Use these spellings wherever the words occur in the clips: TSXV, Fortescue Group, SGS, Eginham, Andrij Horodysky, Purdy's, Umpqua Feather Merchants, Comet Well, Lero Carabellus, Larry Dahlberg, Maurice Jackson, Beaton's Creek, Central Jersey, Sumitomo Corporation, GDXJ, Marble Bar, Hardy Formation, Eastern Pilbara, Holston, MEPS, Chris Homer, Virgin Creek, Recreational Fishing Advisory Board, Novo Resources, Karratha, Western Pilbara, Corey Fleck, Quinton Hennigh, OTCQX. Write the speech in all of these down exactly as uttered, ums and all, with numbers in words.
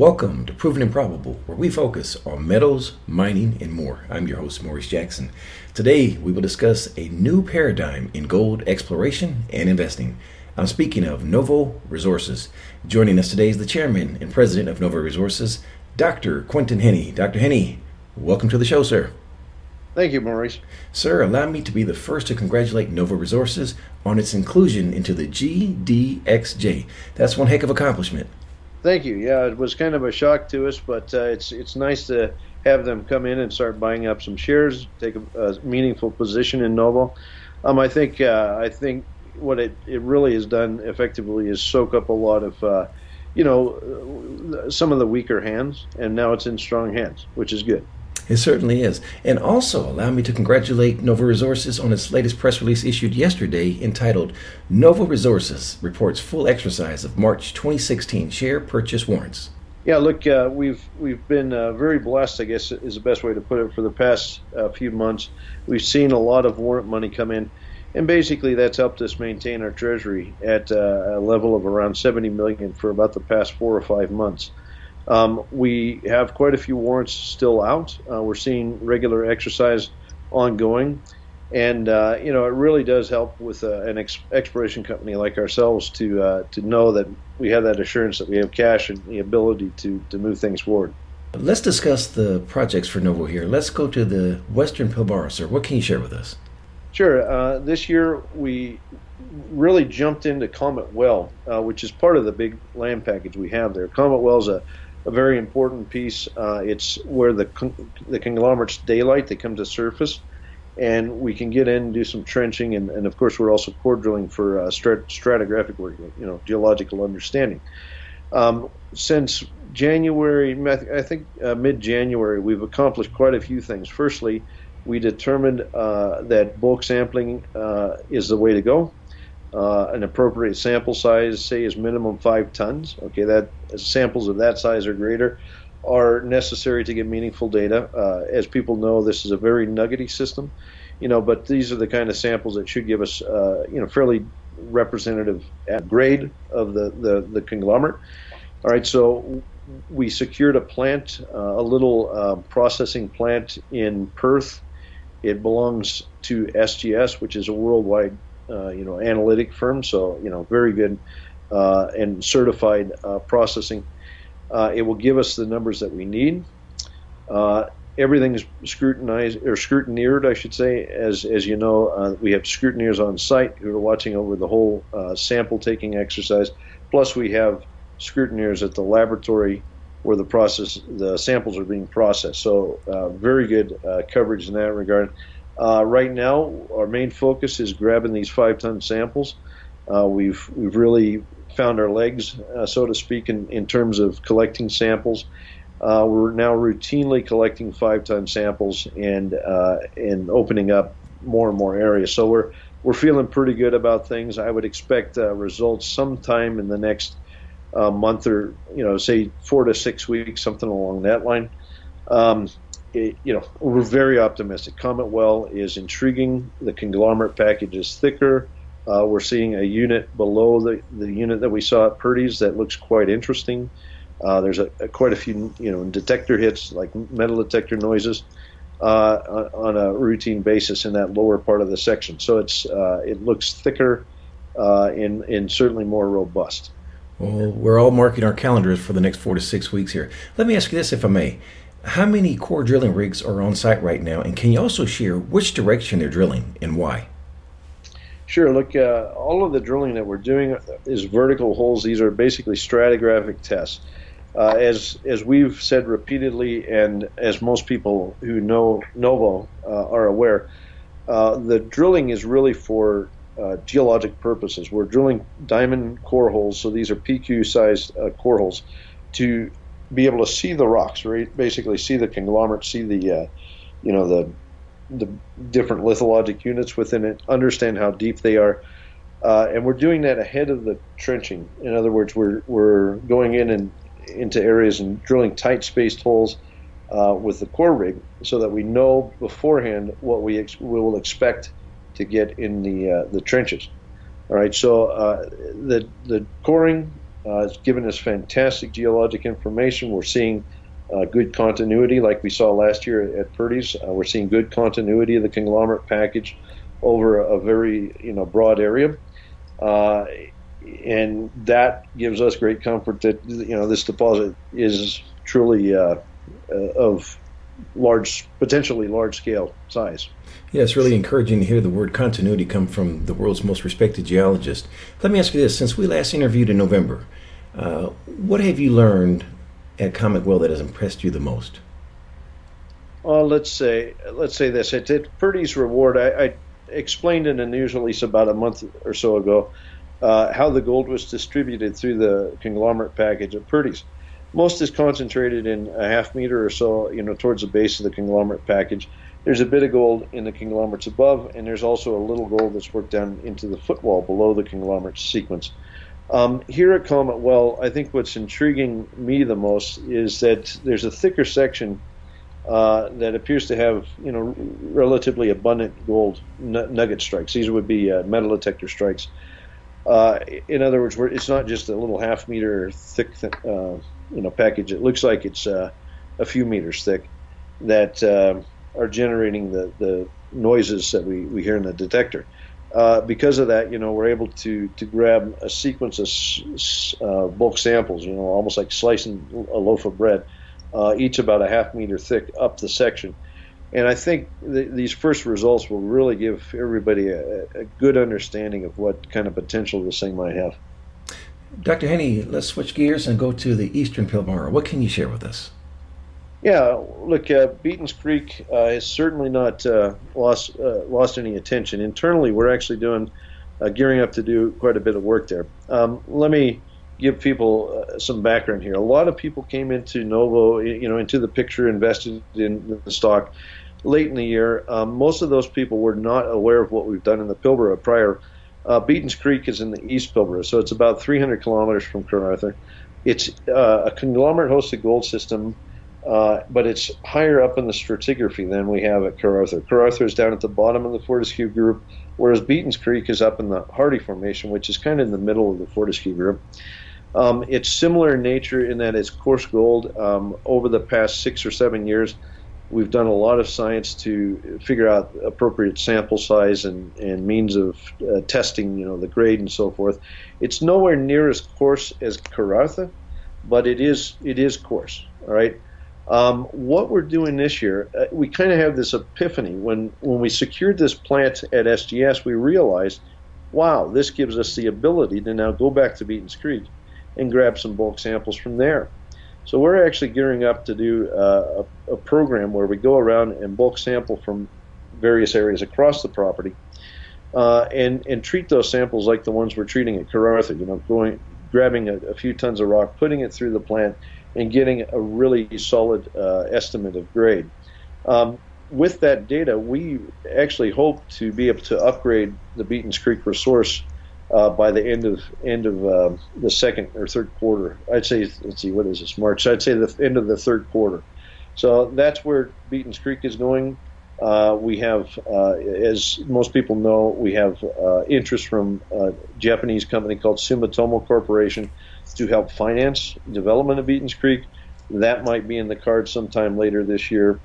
Welcome to Proven Improbable, where we focus on metals, mining, and more. I'm your host, Maurice Jackson. Today, we will discuss a new paradigm in gold exploration and investing. I'm speaking of Novo Resources. Joining us today is the chairman and president of Novo Resources, Doctor Quinton Hennigh. Doctor Hennigh, welcome to the show, sir. Thank you, Maurice. Sir, allow me to be the first to congratulate Novo Resources on its inclusion into the G D X J. That's one heck of an accomplishment. Thank you. Yeah, it was kind of a shock to us, but uh, it's it's nice to have them come in and start buying up some shares, take a, a meaningful position in Novo. Um, I think uh, I think what it, it really has done effectively is soak up a lot of, uh, you know, some of the weaker hands, and now it's in strong hands, which is good. It certainly is. And also, allow me to congratulate Novo Resources on its latest press release issued yesterday entitled, Novo Resources Reports Full Exercise of March twenty sixteen Share Purchase Warrants. Yeah, look, uh, we've we've been uh, very blessed, I guess is the best way to put it, for the past uh, few months. We've seen a lot of warrant money come in, and basically that's helped us maintain our treasury at uh, a level of around seventy million dollars for about the past four or five months. Um, we have quite a few warrants still out. Uh, we're seeing regular exercise ongoing. And, uh, you know, it really does help with uh, an ex- exploration company like ourselves to uh, to know that we have that assurance that we have cash and the ability to, to move things forward. Let's discuss the projects for Novo here. Let's go to the Western Pilbara, sir. What can you share with us? Sure. Uh, this year we really jumped into Comet Well, uh, which is part of the big land package we have there. Comet Well is a A very important piece. Uh, it's where the con- the conglomerates daylight. They come to surface, and we can get in and do some trenching, and, and of course we're also core drilling for uh, strat- stratigraphic work, you know, geological understanding. Um, since January, I think uh, mid-January, we've accomplished quite a few things. Firstly, we determined uh, that bulk sampling uh, is the way to go. Uh, an appropriate sample size, say, is minimum five tons. Okay, that samples of that size or greater are necessary to get meaningful data. Uh, as people know, this is a very nuggety system, you know. But these are the kind of samples that should give us, uh, you know, fairly representative grade of the, the, the conglomerate. All right, so we secured a plant, uh, a little uh, processing plant in Perth. It belongs to S G S, which is a worldwide Uh, you know, analytic firm, so, you know, very good uh, and certified uh, processing. Uh, it will give us the numbers that we need. Uh, everything's scrutinized, or scrutineered, I should say. As as you know, uh, we have scrutineers on site who are watching over the whole uh, sample-taking exercise, plus we have scrutineers at the laboratory where the process, the samples are being processed. So uh, very good uh, coverage in that regard. Uh, right now, our main focus is grabbing these five-ton samples. Uh, we've we've really found our legs, uh, so to speak, in, in terms of collecting samples. Uh, we're now routinely collecting five-ton samples and uh, and opening up more and more areas. So we're we're feeling pretty good about things. I would expect uh, results sometime in the next uh, month or, you know, say four to six weeks, something along that line. Um, It, you know, we're very optimistic. Comet Well is intriguing. The conglomerate package is thicker. Uh, we're seeing a unit below the, the unit that we saw at Purdy's that looks quite interesting. Uh, there's a, a, quite a few, you know, detector hits, like metal detector noises, uh, on a routine basis in that lower part of the section. So it's uh, it looks thicker uh, and, and certainly more robust. Well, we're all marking our calendars for the next four to six weeks here. Let me ask you this, if I may. How many core drilling rigs are on site right now, and can you also share which direction they're drilling and why? Sure. Look, uh, all of the drilling that we're doing is vertical holes. These are basically stratigraphic tests. Uh, as as we've said repeatedly, and as most people who know Novo uh, are aware, uh, the drilling is really for uh, geologic purposes. We're drilling diamond core holes, so these are P Q-sized uh, core holes, to be able to see the rocks, right? Basically see the conglomerate, see the, uh, you know, the the different lithologic units within it, understand how deep they are. Uh, and we're doing that ahead of the trenching. In other words, we're we're going in and into areas and drilling tight-spaced holes uh, with the core rig so that we know beforehand what we, ex- we will expect to get in the uh, the trenches. All right, so uh, the the coring Uh, it's given us fantastic geologic information. We're seeing uh, good continuity like we saw last year at Purdy's. Uh, we're seeing good continuity of the conglomerate package over a, a very you know broad area. Uh, and that gives us great comfort that you know this deposit is truly uh, uh, of large, potentially large scale size. Yeah, it's really encouraging to hear the word continuity come from the world's most respected geologist. Let me ask you this, since we last interviewed in November, uh, what have you learned at Comet Well that has impressed you the most? Well, let's say, let's say this, at, at Purdy's Reward, I, I explained in a news release about a month or so ago uh, how the gold was distributed through the conglomerate package at Purdy's. Most is concentrated in a half meter or so, you know, towards the base of the conglomerate package. There's a bit of gold in the conglomerates above, and there's also a little gold that's worked down into the footwall below the conglomerate sequence. Um, here at Comet Well, I think what's intriguing me the most is that there's a thicker section uh, that appears to have, you know, relatively abundant gold n- nugget strikes. These would be uh, metal detector strikes. Uh, in other words, we're, it's not just a little half meter thick th- uh, you know, package. It looks like it's uh, a few meters thick that uh, are generating the, the noises that we, we hear in the detector. Uh, because of that, you know, we're able to, to grab a sequence of uh, bulk samples, you know, almost like slicing a loaf of bread, uh, each about a half meter thick up the section. And I think th- these first results will really give everybody a, a good understanding of what kind of potential this thing might have. Doctor Hennigh, let's switch gears and go to the Eastern Pilbara. What can you share with us? Yeah, look, uh, Beaton's Creek uh, has certainly not uh, lost uh, lost any attention. Internally, we're actually doing uh, gearing up to do quite a bit of work there. Um, let me give people uh, some background here. A lot of people came into Novo, you know, into the picture, invested in the stock late in the year. Um, most of those people were not aware of what we've done in the Pilbara prior. Uh, Beaton's Creek is in the East Pilbara, so it's about three hundred kilometers from Karratha. It's uh, a conglomerate-hosted gold system, uh, but it's higher up in the stratigraphy than we have at Karratha. Karratha is down at the bottom of the Fortescue Group, whereas Beaton's Creek is up in the Hardy Formation, which is kind of in the middle of the Fortescue Group. Um, it's similar in nature in that it's coarse gold. Um, over the past six or seven years, we've done a lot of science to figure out appropriate sample size and, and means of uh, testing, you know, the grade and so forth. It's nowhere near as coarse as Karratha, but it is it is coarse. All right. Um, what we're doing this year, uh, we kind of have this epiphany. When when we secured this plant at S G S, we realized, wow, this gives us the ability to now go back to Beaton's Creek and grab some bulk samples from there. So we're actually gearing up to do uh, a, a program where we go around and bulk sample from various areas across the property uh, and, and treat those samples like the ones we're treating at Karratha, you know, going, grabbing a, a few tons of rock, putting it through the plant, and getting a really solid uh, estimate of grade. Um, with that data, we actually hope to be able to upgrade the Beaton's Creek resource Uh, by the end of end of uh, the second or third quarter. I'd say, let's see, what is this, March? So I'd say the end of the third quarter. So that's where Beaton's Creek is going. Uh, we have, uh, as most people know, we have uh, interest from a Japanese company called Sumitomo Corporation to help finance development of Beaton's Creek. That might be in the cards sometime later this year.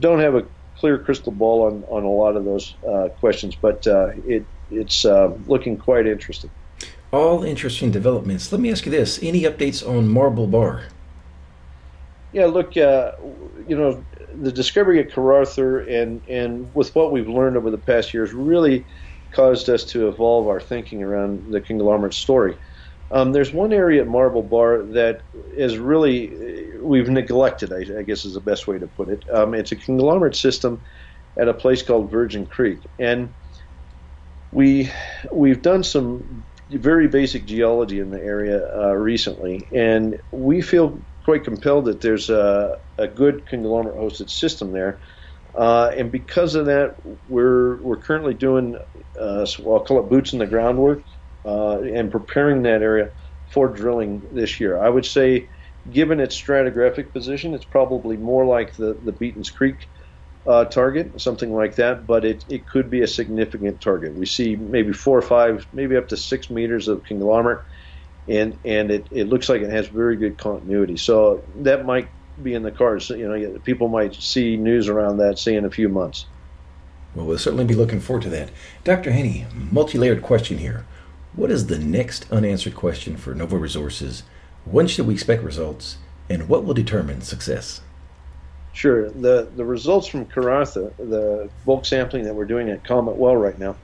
Don't have a clear crystal ball on, on a lot of those uh, questions, but uh, it It's uh, looking quite interesting. All interesting developments. Let me ask you this. Any updates on Marble Bar? Yeah, look, uh, you know, the discovery at Karratha and, and with what we've learned over the past years really caused us to evolve our thinking around the conglomerate story. Um, there's one area at Marble Bar that is really, we've neglected, I, I guess is the best way to put it. Um, it's a conglomerate system at a place called Virgin Creek. And We, we've done some very basic geology in the area uh, recently, and we feel quite compelled that there's a, a good conglomerate-hosted system there. Uh, and because of that, we're we're currently doing, uh, so I'll call it boots in the ground work, uh, and preparing that area for drilling this year. I would say, given its stratigraphic position, it's probably more like the, the Beaton's Creek Uh, target, something like that, but it, it could be a significant target. We see maybe four or five, maybe up to six meters of conglomerate and and it, it looks like it has very good continuity. So that might be in the cards. You know, people might see news around that, say, in a few months. Well, we'll certainly be looking forward to that. Doctor Hennigh, multi-layered question here. What is the next unanswered question for Novo Resources? When should we expect results, and what will determine success? Sure. The the results from Karratha, the bulk sampling that we're doing at Comet Well right now,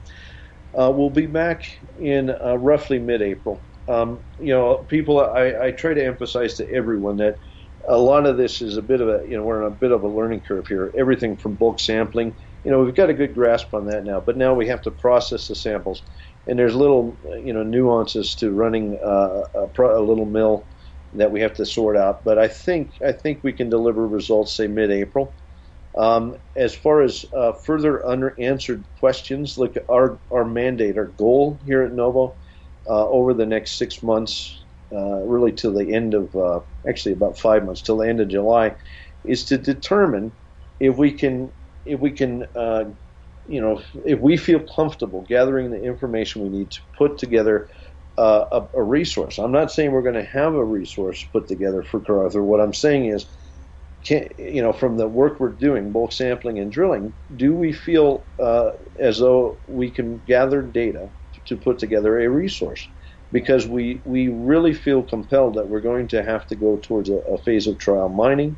uh, will be back in uh, roughly mid-April. Um, you know, people, I, I try to emphasize to everyone that a lot of this is a bit of a, you know, we're on a bit of a learning curve here. Everything from bulk sampling, you know, we've got a good grasp on that now, but now we have to process the samples. And there's little, you know, nuances to running uh, a, pro, a little mill that we have to sort out, but I think I think we can deliver results, say, mid-April. Um, as far as uh, further unanswered questions, look, our our mandate, our goal here at Novo, uh, over the next six months, uh, really till the end of uh, actually about five months till the end of July, is to determine if we can if we can uh, you know if we feel comfortable gathering the information we need to put together Uh, a, a resource. I'm not saying we're going to have a resource put together for Karratha. What I'm saying is, can, you know, from the work we're doing, bulk sampling and drilling, do we feel uh, as though we can gather data to put together a resource? Because we, we really feel compelled that we're going to have to go towards a, a phase of trial mining,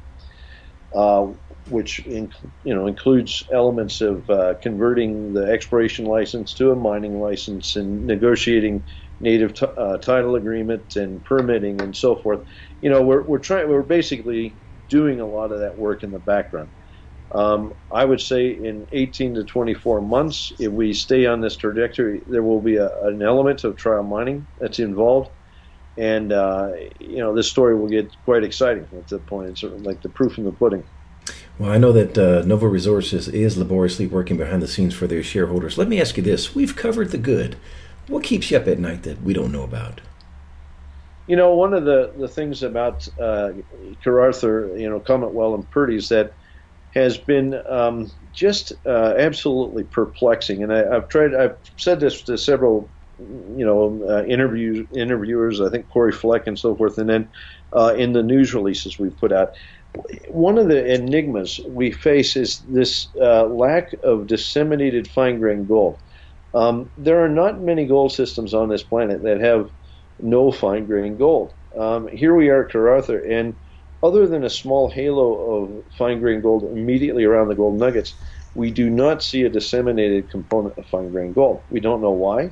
uh, which in, you know includes elements of uh, converting the exploration license to a mining license and negotiating native t- uh, title agreement and permitting and so forth. You know, we're we're trying we're basically doing a lot of that work in the background. Um, I would say in eighteen to twenty-four months, if we stay on this trajectory, there will be a, an element of trial mining that's involved, and uh, you know, this story will get quite exciting at that point. It's sort of like the proof in the pudding. Well, I know that uh, Novo Resources is laboriously working behind the scenes for their shareholders. Let me ask you this: we've covered the good. What keeps you up at night that we don't know about? You know, one of the, the things about uh, Karratha, you know, Comet Well and Purdy's that has been um, just uh, absolutely perplexing. And I, I've tried, I've said this to several, you know, uh, interview, interviewers, I think Corey Fleck and so forth, and then uh, in the news releases we've put out. One of the enigmas we face is this uh, lack of disseminated fine-grained gold. Um, there are not many gold systems on this planet that have no fine-grained gold. Um, here we are at Karratha, and other than a small halo of fine-grained gold immediately around the gold nuggets, we do not see a disseminated component of fine-grained gold. We don't know why.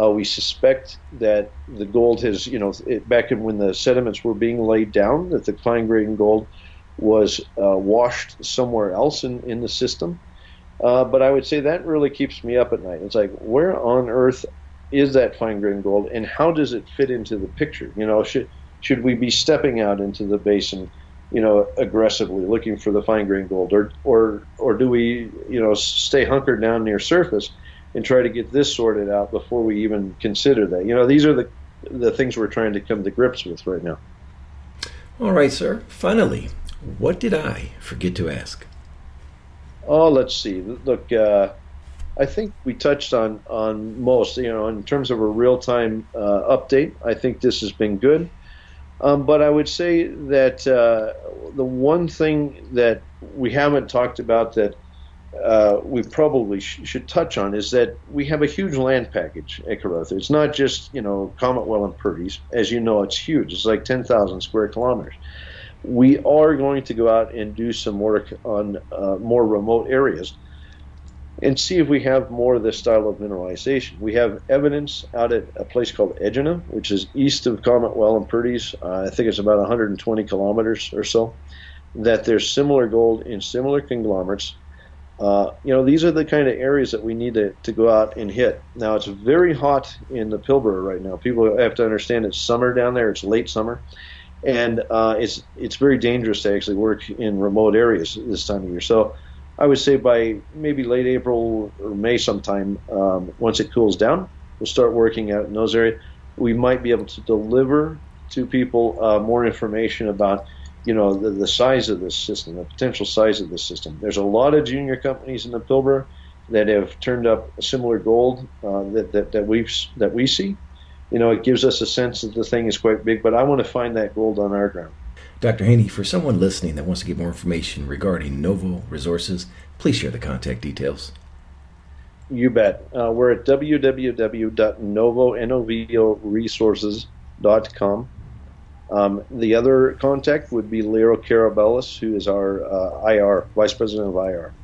Uh, we suspect that the gold has, you know, it, back when the sediments were being laid down, that the fine-grained gold was uh, washed somewhere else in, in the system. Uh, but I would say that really keeps me up at night. It's like, where on earth is that fine-grained gold, and how does it fit into the picture? You know, should should we be stepping out into the basin, you know, aggressively looking for the fine-grained gold, or or or do we, you know, stay hunkered down near surface and try to get this sorted out before we even consider that? You know, these are the the things we're trying to come to grips with right now. All right, sir. Finally, what did I forget to ask? Oh, let's see. Look, uh, I think we touched on, on most, you know, in terms of a real-time uh, update. I think this has been good. Um, but I would say that uh, the one thing that we haven't talked about that uh, we probably sh- should touch on is that we have a huge land package at Karratha. It's not just, you know, Comet Well and Purdy's. As you know, it's huge. It's like ten thousand square kilometers. We are going to go out and do some work on uh, more remote areas and see if we have more of this style of mineralization. We have evidence out at a place called Eginham, which is east of Comet Well and Purdy's. Uh, I think it's about one hundred twenty kilometers or so, that there's similar gold in similar conglomerates. Uh, you know, these are the kind of areas that we need to, to go out and hit. Now, it's very hot in the Pilbara right now. People have to understand it's summer down there. It's late summer. And uh, it's it's very dangerous to actually work in remote areas this time of year. So I would say by maybe late April or May sometime, um, once it cools down, we'll start working out in those areas. We might be able to deliver to people uh, more information about, you know, the, the size of this system, the potential size of this system. There's a lot of junior companies in the Pilbara that have turned up similar gold uh, that, that that we that we see. you know, it gives us a sense that the thing is quite big, but I want to find that gold on our ground. Doctor Hennigh, for someone listening that wants to get more information regarding Novo Resources, please share the contact details. You bet. Uh, we're at w w w dot novo resources dot com. Um, the other contact would be Lero Carabellus, who is our uh, I R, Vice President of I R.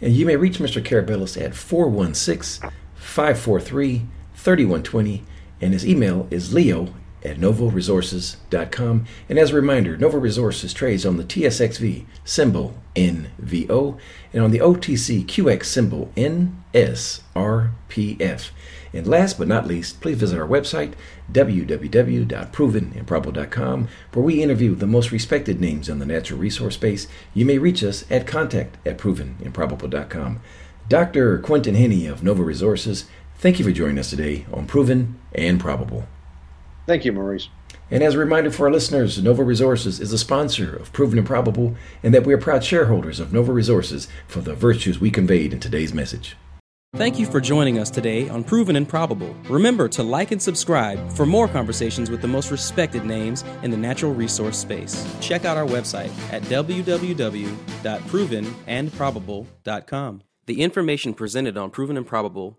And you may reach Mister Carabellus at four one six, five four three, three one two zero, and his email is leo at novo resources dot com. And as a reminder, Novo Resources trades on the T S X V symbol N V O and on the O T C Q X symbol N S R P F. And last but not least, please visit our website, w w w dot proven improbable dot com, where we interview the most respected names in the natural resource space. You may reach us at contact at proven improbable dot com. Doctor Quinton Hennigh of Novo Resources, thank you for joining us today on Proven and Probable. Thank you, Maurice. And as a reminder for our listeners, Novo Resources is a sponsor of Proven and Probable, and that we are proud shareholders of Novo Resources for the virtues we conveyed in today's message. Thank you for joining us today on Proven and Probable. Remember to like and subscribe for more conversations with the most respected names in the natural resource space. Check out our website at w w w dot proven and probable dot com. The information presented on Proven and Probable